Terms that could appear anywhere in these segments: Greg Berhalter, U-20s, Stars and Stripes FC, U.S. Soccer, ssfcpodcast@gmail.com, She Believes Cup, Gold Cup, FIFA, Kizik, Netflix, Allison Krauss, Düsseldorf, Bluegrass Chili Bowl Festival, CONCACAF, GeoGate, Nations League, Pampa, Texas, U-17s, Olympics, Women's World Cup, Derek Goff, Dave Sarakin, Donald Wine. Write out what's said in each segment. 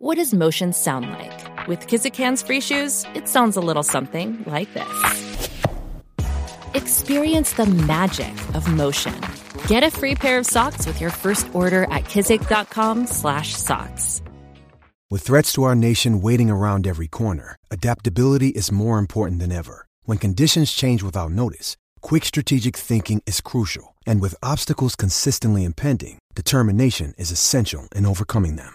What does motion sound like? With Kizik Hands Free Shoes, it sounds a little something like this. Experience the magic of motion. Get a free pair of socks with your first order at kizik.com/socks. With threats to our nation waiting around every corner, adaptability is more important than ever. When conditions change without notice, quick strategic thinking is crucial. And with obstacles consistently impending, determination is essential in overcoming them.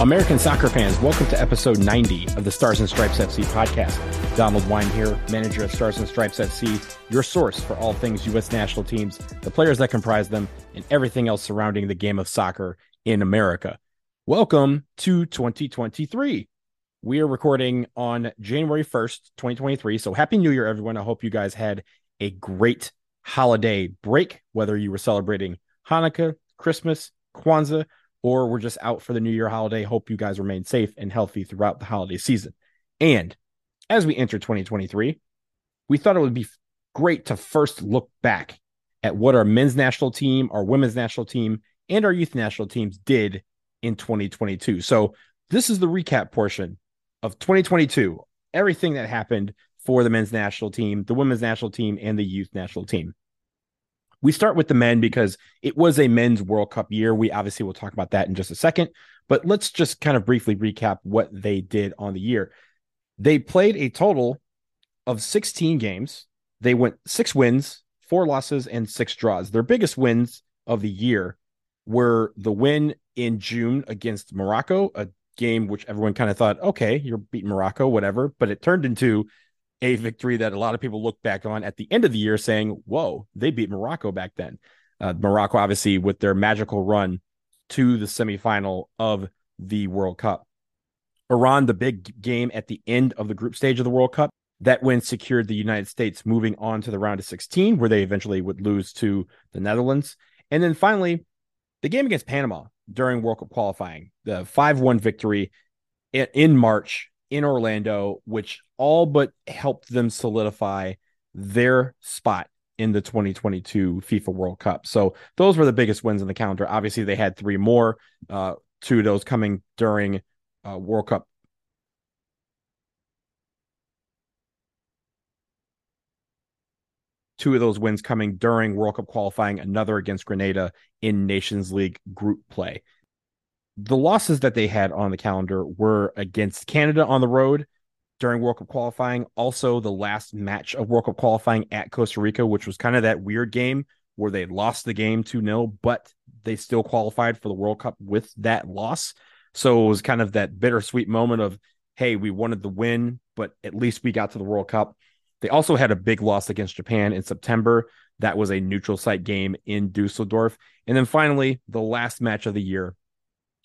American soccer fans, welcome to episode 90 of the Stars and Stripes FC podcast. Donald Wine here, manager of Stars and Stripes FC, your source for all things U.S. national teams, the players that comprise them, and everything else surrounding the game of soccer in America. Welcome to 2023. We are recording on January 1st, 2023, so Happy New Year, everyone. I hope you guys had a great holiday break, whether you were celebrating Hanukkah, Christmas, Kwanzaa, or we're just out for the New Year holiday. Hope you guys remain safe and healthy throughout the holiday season. And as we enter 2023, we thought it would be great to first look back at what our men's national team, our women's national team, and our youth national teams did in 2022. So this is the recap portion of 2022, everything that happened for the men's national team, the women's national team, and the youth national team. We start with the men because it was a men's World Cup year. We obviously will talk about that in just a second, but let's just kind of briefly recap what they did on the year. They played a total of 16 games. They went 6 wins, 4 losses, and 6 draws. Their biggest wins of the year were the win in June against Morocco, a game which everyone kind of thought, okay, you're beating Morocco, whatever, but it turned into a victory that a lot of people look back on at the end of the year saying, whoa, they beat Morocco back then. Morocco, obviously, with their magical run to the semifinal of the World Cup. Iran, the big game at the end of the group stage of the World Cup, that win secured the United States moving on to the round of 16, where they eventually would lose to the Netherlands. And then finally, the game against Panama during World Cup qualifying, the 5-1 victory in March in Orlando, which all but helped them solidify their spot in the 2022 FIFA World Cup. So those were the biggest wins on the calendar. Obviously, they had 3 more, 2 of those coming during World Cup. Two of those wins coming during World Cup qualifying, another against Grenada in Nations League group play. The losses that they had on the calendar were against Canada on the road during World Cup qualifying. Also, the last match of World Cup qualifying at Costa Rica, which was kind of that weird game where they lost the game 2-0, but they still qualified for the World Cup with that loss. So it was kind of that bittersweet moment of, hey, we wanted the win, but at least we got to the World Cup. They also had a big loss against Japan in September. That was a neutral site game in Düsseldorf. And then finally, the last match of the year,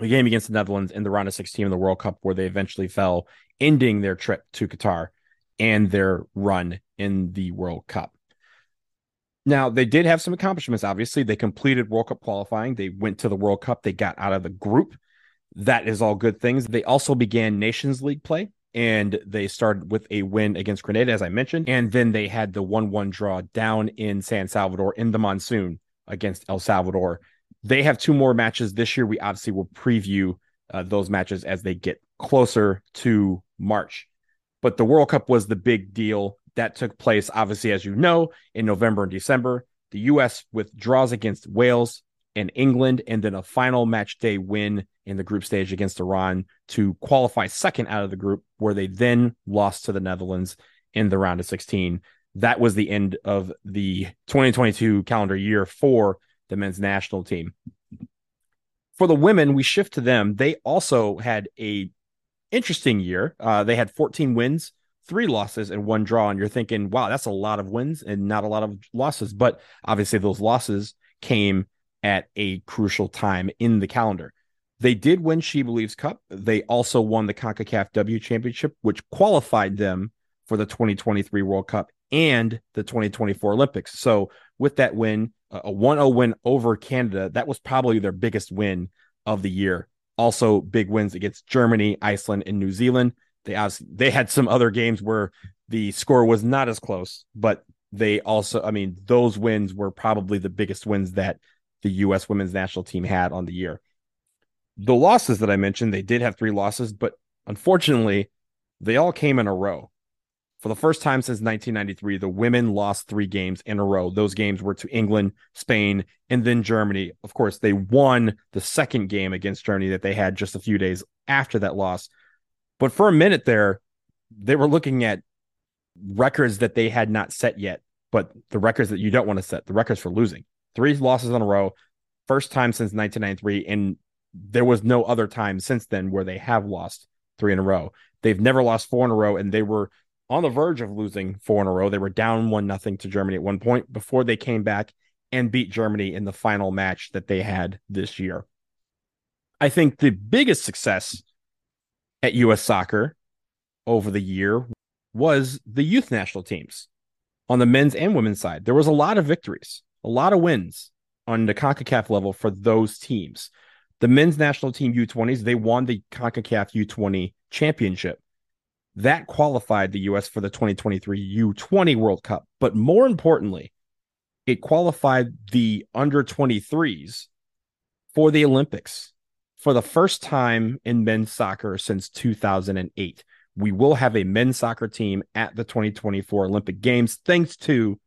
a game against the Netherlands in the round of 16 of the World Cup, where they eventually fell, ending their trip to Qatar and their run in the World Cup. Now, they did have some accomplishments, obviously. They completed World Cup qualifying. They went to the World Cup. They got out of the group. That is all good things. They also began Nations League play, and they started with a win against Grenada, as I mentioned. And then they had the 1-1 draw down in San Salvador in the monsoon against El Salvador. They have two more matches this year. We obviously will preview those matches as they get closer to March. But the World Cup was the big deal. That took place, obviously, as you know, in November and December. The U.S. withdraws against Wales and England, and then a final match day win in the group stage against Iran to qualify second out of the group, where they then lost to the Netherlands in the round of 16. That was the end of the 2022 calendar year for the men's national team. For the women, we shift to them. They also had a interesting year. They had 14 wins, 3 losses, and 1 draw. And you're thinking, wow, that's a lot of wins and not a lot of losses. But obviously those losses came at a crucial time in the calendar. They did win She Believes Cup. They also won the CONCACAF W Championship, which qualified them for the 2023 World Cup and the 2024 Olympics. So with that win, a 1-0 win over Canada, that was probably their biggest win of the year. Also big wins against Germany, Iceland, and New Zealand. They had some other games where the score was not as close, but they also, I mean, those wins were probably the biggest wins that the U.S. women's national team had on the year. The losses that I mentioned, they did have 3 losses, but unfortunately, they all came in a row. For the first time since 1993, the women lost 3 games in a row. Those games were to England, Spain, and then Germany. Of course, they won the second game against Germany that they had just a few days after that loss. But for a minute there, they were looking at records that they had not set yet, but the records that you don't want to set, the records for losing. 3 losses in a row, first time since 1993, and there was no other time since then where they have lost 3 in a row. They've never lost 4 in a row, and they were on the verge of losing 4 in a row. They were down 1-0 to Germany at one point before they came back and beat Germany in the final match that they had this year. I think the biggest success at U.S. Soccer over the year was the youth national teams on the men's and women's side. There was a lot of victories, a lot of wins on the CONCACAF level for those teams. The men's national team U20s, they won the CONCACAF U20 championship. That qualified the U.S. for the 2023 U20 World Cup. But more importantly, it qualified the under-23s for the Olympics. For the first time in men's soccer since 2008, we will have a men's soccer team at the 2024 Olympic Games, thanks to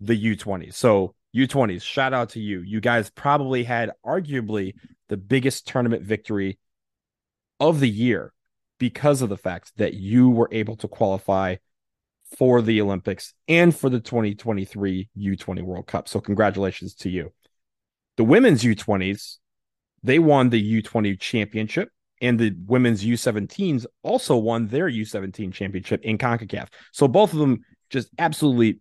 the U20s. So U20s, shout out to you. You guys probably had arguably the biggest tournament victory of the year because of the fact that you were able to qualify for the Olympics and for the 2023 U20 World Cup. So congratulations to you. The women's U20s, they won the U20 championship, and the women's U17s also won their U17 championship in CONCACAF. So both of them just absolutely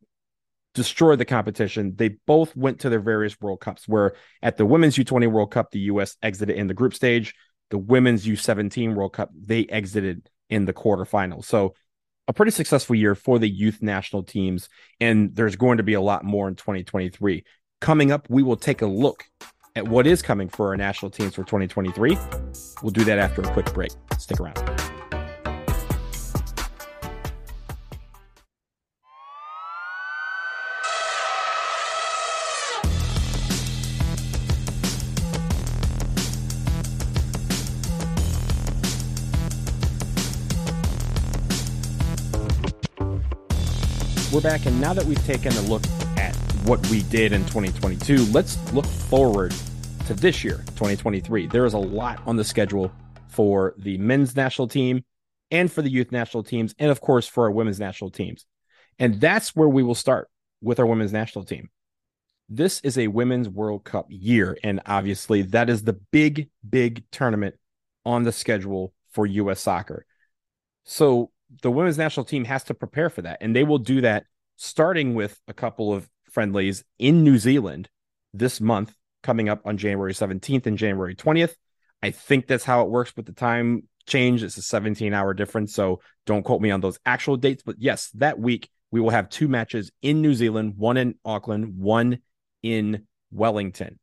destroyed the competition. They both went to their various World Cups, where at the women's U20 World Cup, the U.S. exited in the group stage. The women's U17 World Cup, they exited in the quarterfinals. So a pretty successful year for the youth national teams, and there's going to be a lot more in 2023. Coming up, we will take a look at what is coming for our national teams for 2023. We'll do that after a quick break. Stick around. We're back, and now that we've taken a look at what we did in 2022, let's look forward to this year, 2023. There is a lot on the schedule for the men's national team and for the youth national teams, and of course for our women's national teams. And that's where we will start with our women's national team. This is a Women's World Cup year, and obviously that is the big, big tournament on the schedule for U.S. soccer. So the women's national team has to prepare for that, and they will do that starting with a couple of friendlies in New Zealand this month, coming up on January 17th and January 20th. I think that's how it works with the time change. It's a 17-hour difference, so don't quote me on those actual dates. But yes, that week we will have two matches in New Zealand, one in Auckland, one in Wellington.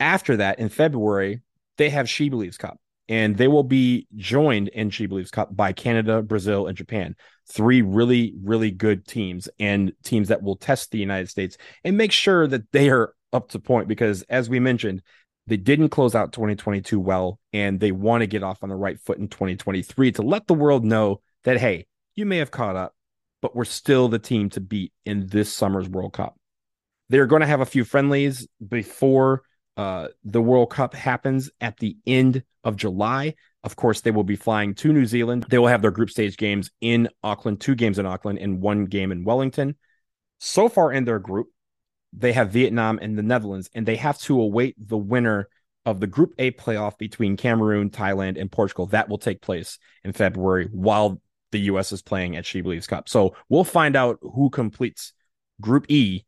After that, in February, they have She Believes Cup, and they will be joined in She Believes Cup by Canada, Brazil, and Japan. Three really, really good teams, and teams that will test the United States and make sure that they are up to point, because as we mentioned, they didn't close out 2022 well, and they want to get off on the right foot in 2023 to let the world know that, hey, you may have caught up, but we're still the team to beat in this summer's World Cup. They're going to have a few friendlies before the World Cup happens at the end of July. Of course, they will be flying to New Zealand. They will have their group stage games in Auckland, 2 games in Auckland and 1 game in Wellington. So far in their group, they have Vietnam and the Netherlands, and they have to await the winner of the Group A playoff between Cameroon, Thailand, and Portugal. That will take place in February while the U.S. is playing at She Believes Cup. So we'll find out who completes Group E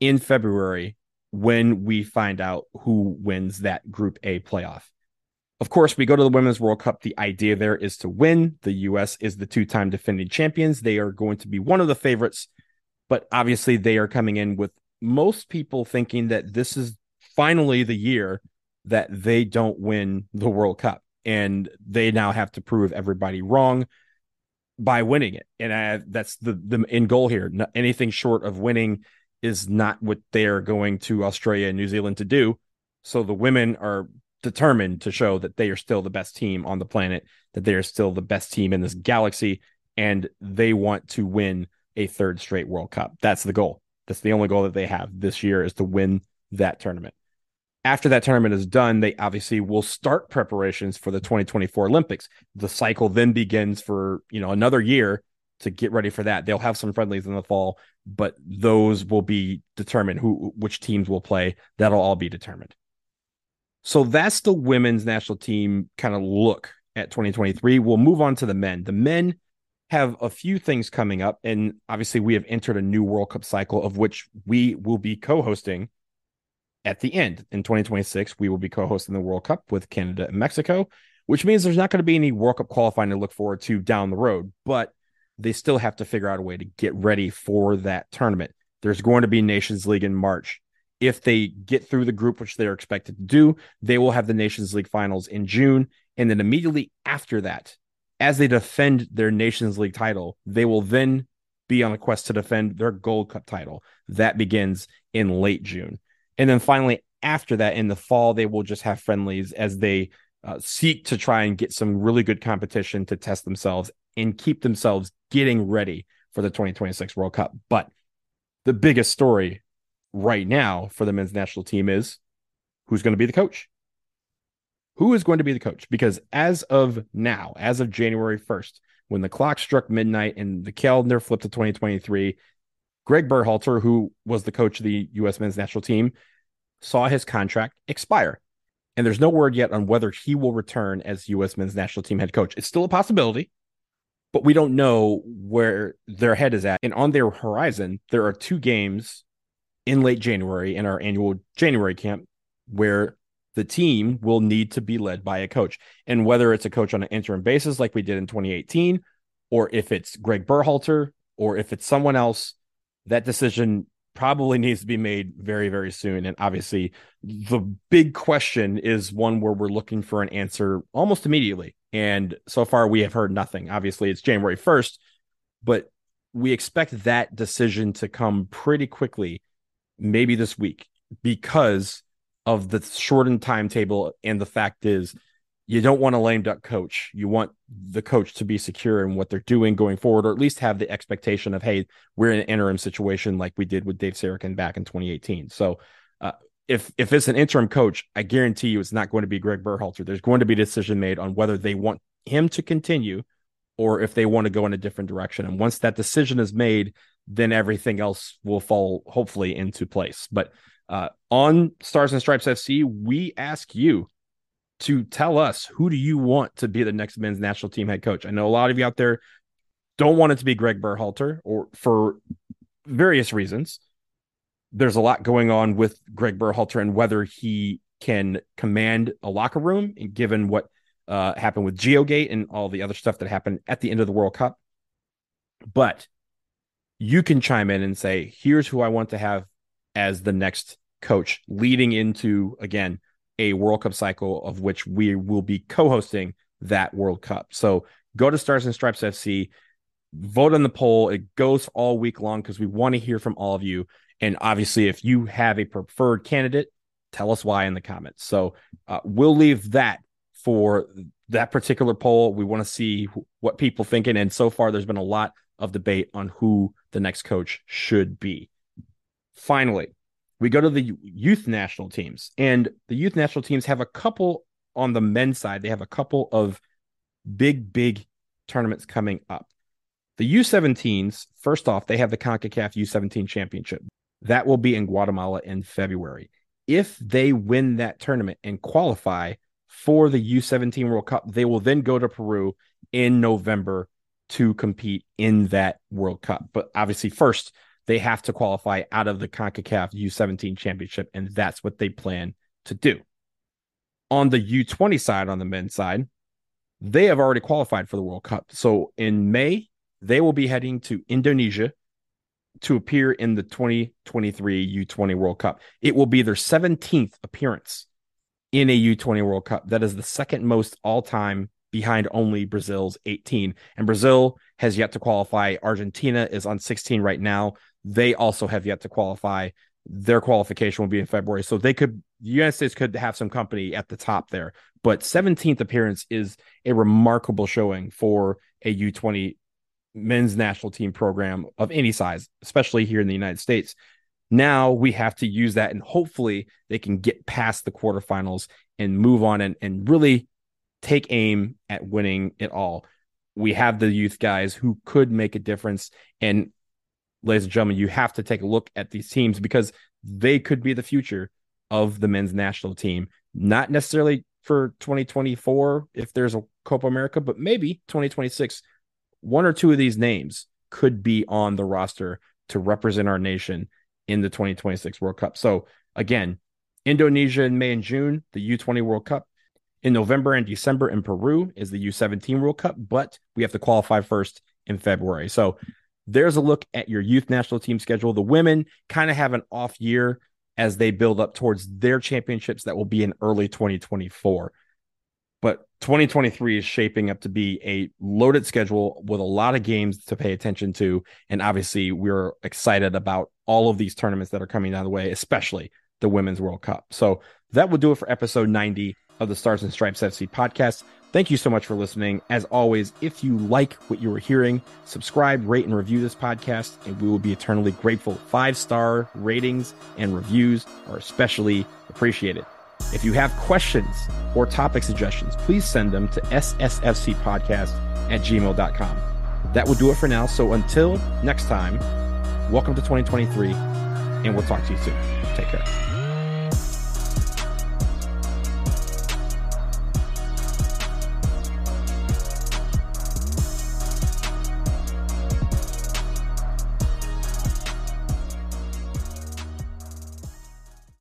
in February when we find out who wins that Group A playoff. Of course, we go to the Women's World Cup. The idea there is to win. The U.S. is the 2-time defending champions. They are going to be one of the favorites, but obviously they are coming in with most people thinking that this is finally the year that they don't win the World Cup, and they now have to prove everybody wrong by winning it. And that's the end goal here. Anything short of winning is not what they're going to Australia and New Zealand to do. So the women are determined to show that they are still the best team on the planet, that they are still the best team in this galaxy, and they want to win a 3rd straight World Cup. That's the goal. That's the only goal that they have this year, is to win that tournament. After that tournament is done, they obviously will start preparations for the 2024 Olympics. The cycle then begins for, another year to get ready for that. They'll have some friendlies in the fall, but those will be determined which teams will play. That'll all be determined. So that's the women's national team kind of look at 2023. We'll move on to the men. The men have a few things coming up, and obviously we have entered a new World Cup cycle of which we will be co-hosting at the end. In 2026, we will be co-hosting the World Cup with Canada and Mexico, which means there's not going to be any World Cup qualifying to look forward to down the road, but they still have to figure out a way to get ready for that tournament. There's going to be Nations League in March. If they get through the group, which they're expected to do, they will have the Nations League finals in June, and then immediately after that, as they defend their Nations League title, they will then be on a quest to defend their Gold Cup title. That begins in late June. And then finally, after that, in the fall, they will just have friendlies as they seek to try and get some really good competition to test themselves and keep themselves getting ready for the 2026 World Cup. But the biggest story right now for the men's national team is who's going to be the coach. Who is going to be the coach? Because as of now, as of January 1st, when the clock struck midnight and the calendar flipped to 2023, Greg Berhalter, who was the coach of the U.S. men's national team, saw his contract expire. And there's no word yet on whether he will return as U.S. men's national team head coach. It's still a possibility, but we don't know where their head is at. And on their horizon, there are 2 games in late January in our annual January camp where the team will need to be led by a coach. And whether it's a coach on an interim basis like we did in 2018, or if it's Greg Berhalter, or if it's someone else, that decision probably needs to be made very, very soon. And obviously, the big question is one where we're looking for an answer almost immediately. And so far, we have heard nothing. Obviously, it's January 1st, but we expect that decision to come pretty quickly, maybe this week, because of the shortened timetable. And the fact is, you don't want a lame duck coach. You want the coach to be secure in what they're doing going forward, or at least have the expectation of, hey, we're in an interim situation like we did with Dave Sarakin back in 2018. So if it's an interim coach, I guarantee you it's not going to be Greg Berhalter. There's going to be a decision made on whether they want him to continue or if they want to go in a different direction. And once that decision is made, then everything else will fall hopefully into place. But on Stars and Stripes FC, we ask you to tell us, who do you want to be the next men's national team head coach? I know a lot of you out there don't want it to be Greg Berhalter, or for various reasons. There's a lot going on with Greg Berhalter and whether he can command a locker room, and given what happened with GeoGate and all the other stuff that happened at the end of the World Cup. But you can chime in and say, here's who I want to have as the next coach leading into, again, a World Cup cycle of which we will be co-hosting that World Cup. So go to Stars and Stripes FC, vote on the poll. It goes all week long because we want to hear from all of you. And obviously, if you have a preferred candidate, tell us why in the comments. So we'll leave that for that particular poll. We want to see what people thinking. And so far, there's been a lot of debate on who the next coach should be. Finally, we go to the youth national teams, and the youth national teams have a couple on the men's side. They have a couple of big tournaments coming up. The U17s, first off, they have the CONCACAF U17 Championship. That will be in Guatemala in February. If they win that tournament and qualify for the U17 World Cup, they will then go to Peru in November to compete in that World Cup. But obviously, first, they have to qualify out of the CONCACAF U17 Championship, and that's what they plan to do. On the U20 side, on the men's side, they have already qualified for the World Cup. So in May, they will be heading to Indonesia to appear in the 2023 U20 World Cup. It will be their 17th appearance in a U20 World Cup. That is the second most all-time, behind only Brazil's 18. And Brazil has yet to qualify. Argentina is on 16 right now. They also have yet to qualify. Their qualification will be in February. So they could, the United States could have some company at the top there. But 17th appearance is a remarkable showing for a U20 men's national team program of any size, especially here in the United States. Now we have to use that, and hopefully they can get past the quarterfinals and move on and really take aim at winning it all. We have the youth guys who could make a difference. And ladies and gentlemen, you have to take a look at these teams because they could be the future of the men's national team, not necessarily for 2024 if there's a Copa America, but maybe 2026. One or two of these names could be on the roster to represent our nation in the 2026 World Cup. So again, Indonesia in May and June, the U20 World Cup. In November and December in Peru is the U17 World Cup, but we have to qualify first in February. So there's a look at your youth national team schedule. The women kind of have an off year as they build up towards their championships that will be in early 2024. But 2023 is shaping up to be a loaded schedule with a lot of games to pay attention to. And obviously, we're excited about all of these tournaments that are coming down the way, especially the Women's World Cup. So that will do it for episode 90 of the Stars and Stripes FC podcast. Thank you so much for listening. As always, if you like what you were hearing, subscribe, rate, and review this podcast, and we will be eternally grateful. 5-star ratings and reviews are especially appreciated. If you have questions or topic suggestions, please send them to ssfcpodcast@gmail.com. That will do it for now. So until next time, welcome to 2023, and we'll talk to you soon. Take care.